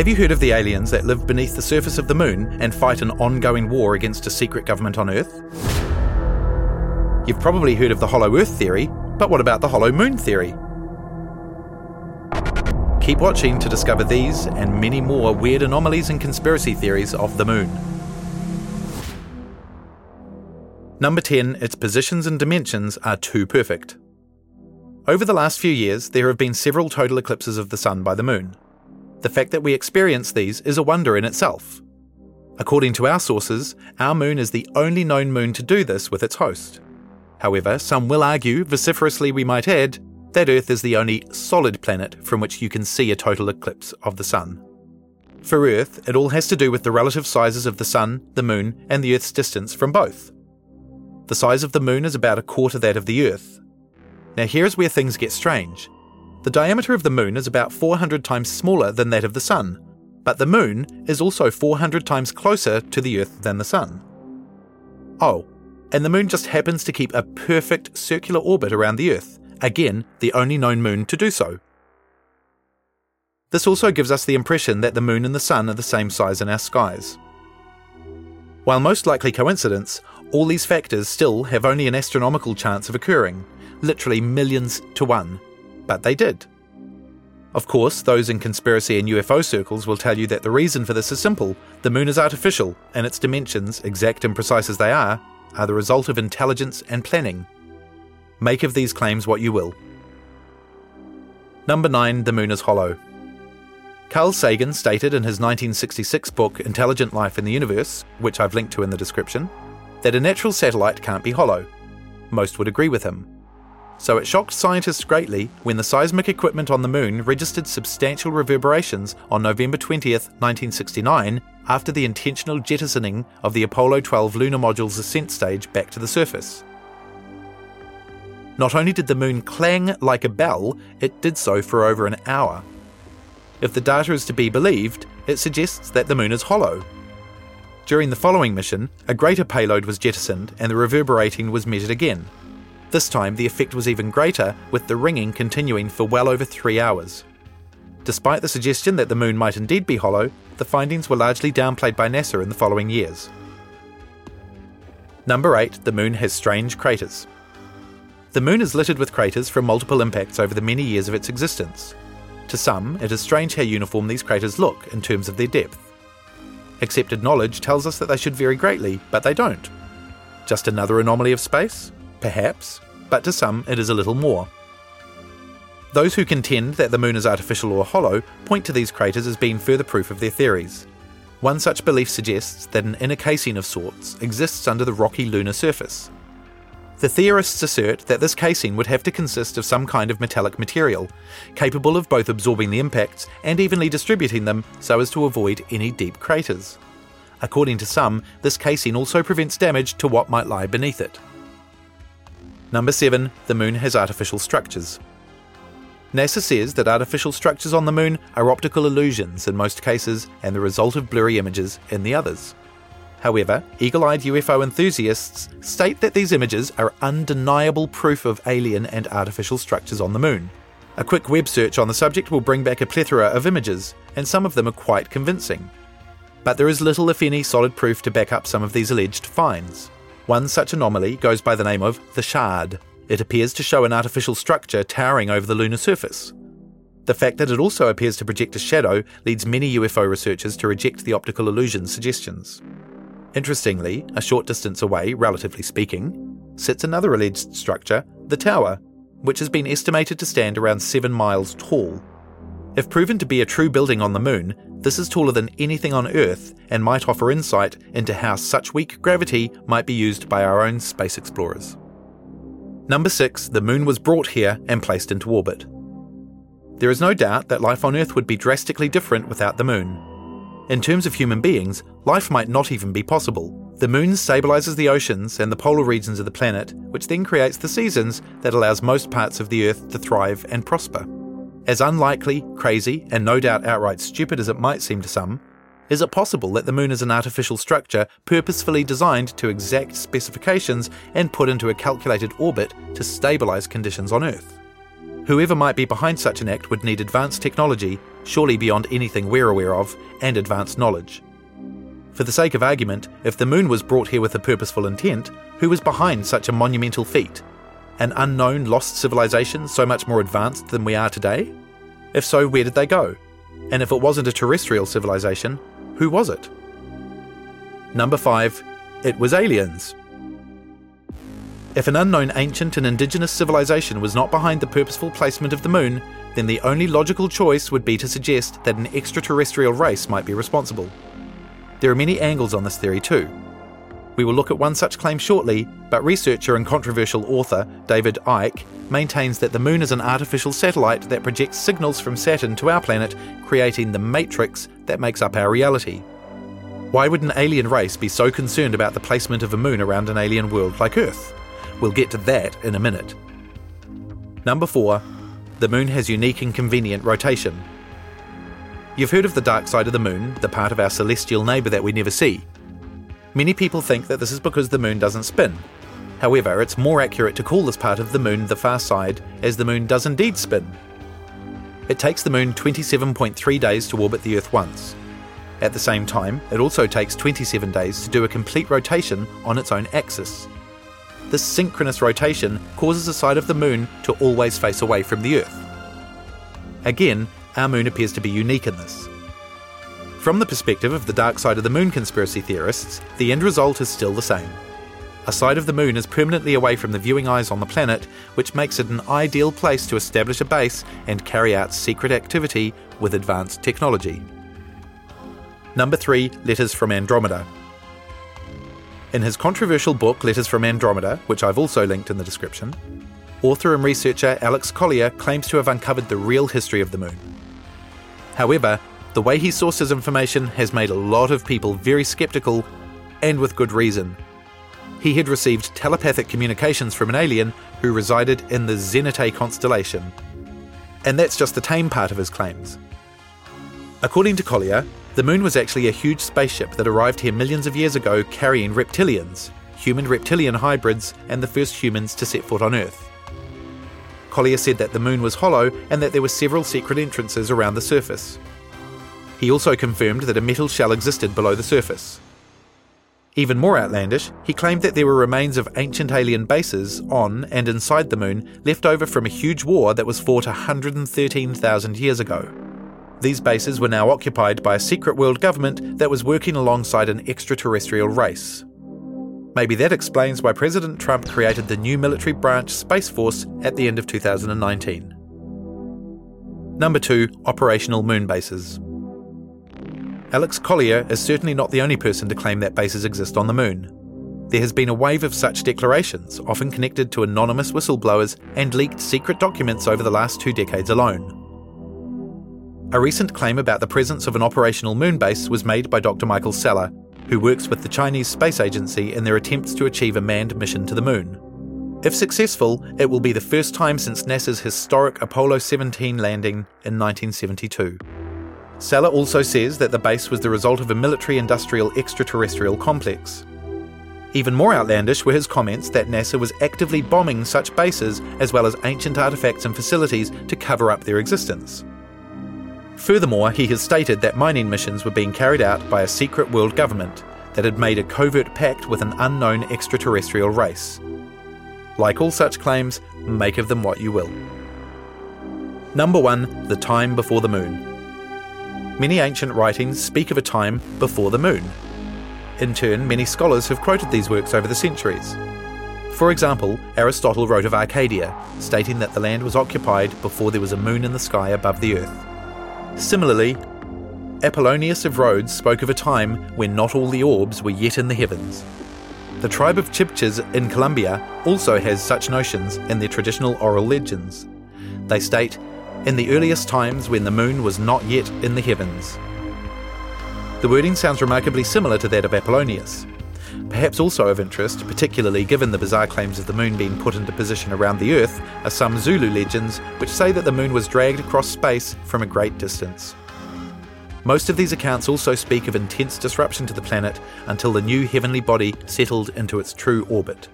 Have you heard of the aliens that live beneath the surface of the moon and fight an ongoing war against a secret government on Earth? You've probably heard of the hollow Earth theory, but what about the hollow moon theory? Keep watching to discover these and many more weird anomalies and conspiracy theories of the moon. Number 10, its positions and dimensions are too perfect. Over the last few years, there have been several total eclipses of the Sun by the Moon. The fact that we experience these is a wonder in itself. According to our sources, our Moon is the only known Moon to do this with its host. However, some will argue, vociferously we might add, that Earth is the only solid planet from which you can see a total eclipse of the Sun. For Earth, it all has to do with the relative sizes of the Sun, the Moon, and the Earth's distance from both. The size of the Moon is about a quarter that of the Earth. Now here's where things get strange. The diameter of the Moon is about 400 times smaller than that of the Sun, but the Moon is also 400 times closer to the Earth than the Sun. Oh, and the Moon just happens to keep a perfect circular orbit around the Earth, again the only known Moon to do so. This also gives us the impression that the Moon and the Sun are the same size in our skies. While most likely coincidence, all these factors still have only an astronomical chance of occurring, literally millions to one, but they did. Of course, those in conspiracy and UFO circles will tell you that the reason for this is simple. The moon is artificial, and its dimensions, exact and precise as they are the result of intelligence and planning. Make of these claims what you will. Number 9, the moon is hollow. Carl Sagan stated in his 1966 book Intelligent Life in the Universe, which I've linked to in the description, that a natural satellite can't be hollow. Most would agree with him. So it shocked scientists greatly when the seismic equipment on the moon registered substantial reverberations on November 20th, 1969, after the intentional jettisoning of the Apollo 12 lunar module's ascent stage back to the surface. Not only did the moon clang like a bell, it did so for over an hour. If the data is to be believed, it suggests that the moon is hollow. During the following mission, a greater payload was jettisoned and the reverberating was measured again. This time the effect was even greater, with the ringing continuing for well over 3 hours. Despite the suggestion that the moon might indeed be hollow, the findings were largely downplayed by NASA in the following years. Number 8, the moon has strange craters. The moon is littered with craters from multiple impacts over the many years of its existence. To some, it is strange how uniform these craters look in terms of their depth. Accepted knowledge tells us that they should vary greatly, but they don't. Just another anomaly of space? Perhaps, but to some it is a little more. Those who contend that the moon is artificial or hollow point to these craters as being further proof of their theories. One such belief suggests that an inner casing of sorts exists under the rocky lunar surface. The theorists assert that this casing would have to consist of some kind of metallic material, capable of both absorbing the impacts and evenly distributing them so as to avoid any deep craters. According to some, this casing also prevents damage to what might lie beneath it. Number 7, the moon has artificial structures. NASA says that artificial structures on the moon are optical illusions in most cases and the result of blurry images in the others. However, eagle-eyed UFO enthusiasts state that these images are undeniable proof of alien and artificial structures on the moon. A quick web search on the subject will bring back a plethora of images, and some of them are quite convincing. But there is little, if any, solid proof to back up some of these alleged finds. One such anomaly goes by the name of the shard. It appears to show an artificial structure towering over the lunar surface. The fact that it also appears to project a shadow leads many UFO researchers to reject the optical illusion suggestions. Interestingly, a short distance away, relatively speaking, sits another alleged structure, the tower, which has been estimated to stand around 7 miles tall. If proven to be a true building on the moon, this is taller than anything on Earth and might offer insight into how such weak gravity might be used by our own space explorers. Number 6, the moon was brought here and placed into orbit. There is no doubt that life on Earth would be drastically different without the moon. In terms of human beings, life might not even be possible. The moon stabilizes the oceans and the polar regions of the planet, which then creates the seasons that allows most parts of the Earth to thrive and prosper. As unlikely, crazy, and no doubt outright stupid as it might seem to some, is it possible that the moon is an artificial structure purposefully designed to exact specifications and put into a calculated orbit to stabilize conditions on Earth? Whoever might be behind such an act would need advanced technology, surely beyond anything we're aware of, and advanced knowledge. For the sake of argument, if the moon was brought here with a purposeful intent, who was behind such a monumental feat? An unknown lost civilization so much more advanced than we are today? If so, where did they go? And if it wasn't a terrestrial civilization, who was it? Number 5. It was aliens. If an unknown ancient and indigenous civilization was not behind the purposeful placement of the moon, then the only logical choice would be to suggest that an extraterrestrial race might be responsible. There are many angles on this theory too. We will look at one such claim shortly, but researcher and controversial author David Icke maintains that the moon is an artificial satellite that projects signals from Saturn to our planet, creating the matrix that makes up our reality. Why would an alien race be so concerned about the placement of a moon around an alien world like Earth? We'll get to that in a minute. Number 4. The moon has unique and convenient rotation. You've heard of the dark side of the moon, the part of our celestial neighbour that we never see. Many people think that this is because the moon doesn't spin. However, it's more accurate to call this part of the moon the far side, as the moon does indeed spin. It takes the moon 27.3 days to orbit the Earth once. At the same time, it also takes 27 days to do a complete rotation on its own axis. This synchronous rotation causes the side of the moon to always face away from the Earth. Again, our moon appears to be unique in this. From the perspective of the dark side of the moon conspiracy theorists, the end result is still the same. A side of the moon is permanently away from the viewing eyes on the planet, which makes it an ideal place to establish a base and carry out secret activity with advanced technology. Number 3. Letters from Andromeda. In his controversial book Letters from Andromeda, which I've also linked in the description, author and researcher Alex Collier claims to have uncovered the real history of the moon. However, the way he sourced his information has made a lot of people very sceptical, and with good reason. He had received telepathic communications from an alien who resided in the Zenite constellation. And that's just the tame part of his claims. According to Collier, the moon was actually a huge spaceship that arrived here millions of years ago carrying reptilians, human-reptilian hybrids, and the first humans to set foot on Earth. Collier said that the moon was hollow and that there were several secret entrances around the surface. He also confirmed that a metal shell existed below the surface. Even more outlandish, he claimed that there were remains of ancient alien bases on and inside the moon left over from a huge war that was fought 113,000 years ago. These bases were now occupied by a secret world government that was working alongside an extraterrestrial race. Maybe that explains why President Trump created the new military branch Space Force at the end of 2019. Number 2. Operational moon bases. Alex Collier is certainly not the only person to claim that bases exist on the moon. There has been a wave of such declarations, often connected to anonymous whistleblowers and leaked secret documents over the last 2 decades alone. A recent claim about the presence of an operational moon base was made by Dr. Michael Seller, who works with the Chinese Space Agency in their attempts to achieve a manned mission to the moon. If successful, it will be the first time since NASA's historic Apollo 17 landing in 1972. Seller also says that the base was the result of a military-industrial extraterrestrial complex. Even more outlandish were his comments that NASA was actively bombing such bases as well as ancient artifacts and facilities to cover up their existence. Furthermore, he has stated that mining missions were being carried out by a secret world government that had made a covert pact with an unknown extraterrestrial race. Like all such claims, make of them what you will. Number 1. The time before the moon. Many ancient writings speak of a time before the moon. In turn, many scholars have quoted these works over the centuries. For example, Aristotle wrote of Arcadia, stating that the land was occupied before there was a moon in the sky above the earth. Similarly, Apollonius of Rhodes spoke of a time when not all the orbs were yet in the heavens. The tribe of Chibchas in Colombia also has such notions in their traditional oral legends. They state, "In the earliest times when the moon was not yet in the heavens." The wording sounds remarkably similar to that of Apollonius. Perhaps also of interest, particularly given the bizarre claims of the moon being put into position around the earth, are some Zulu legends which say that the moon was dragged across space from a great distance. Most of these accounts also speak of intense disruption to the planet until the new heavenly body settled into its true orbit.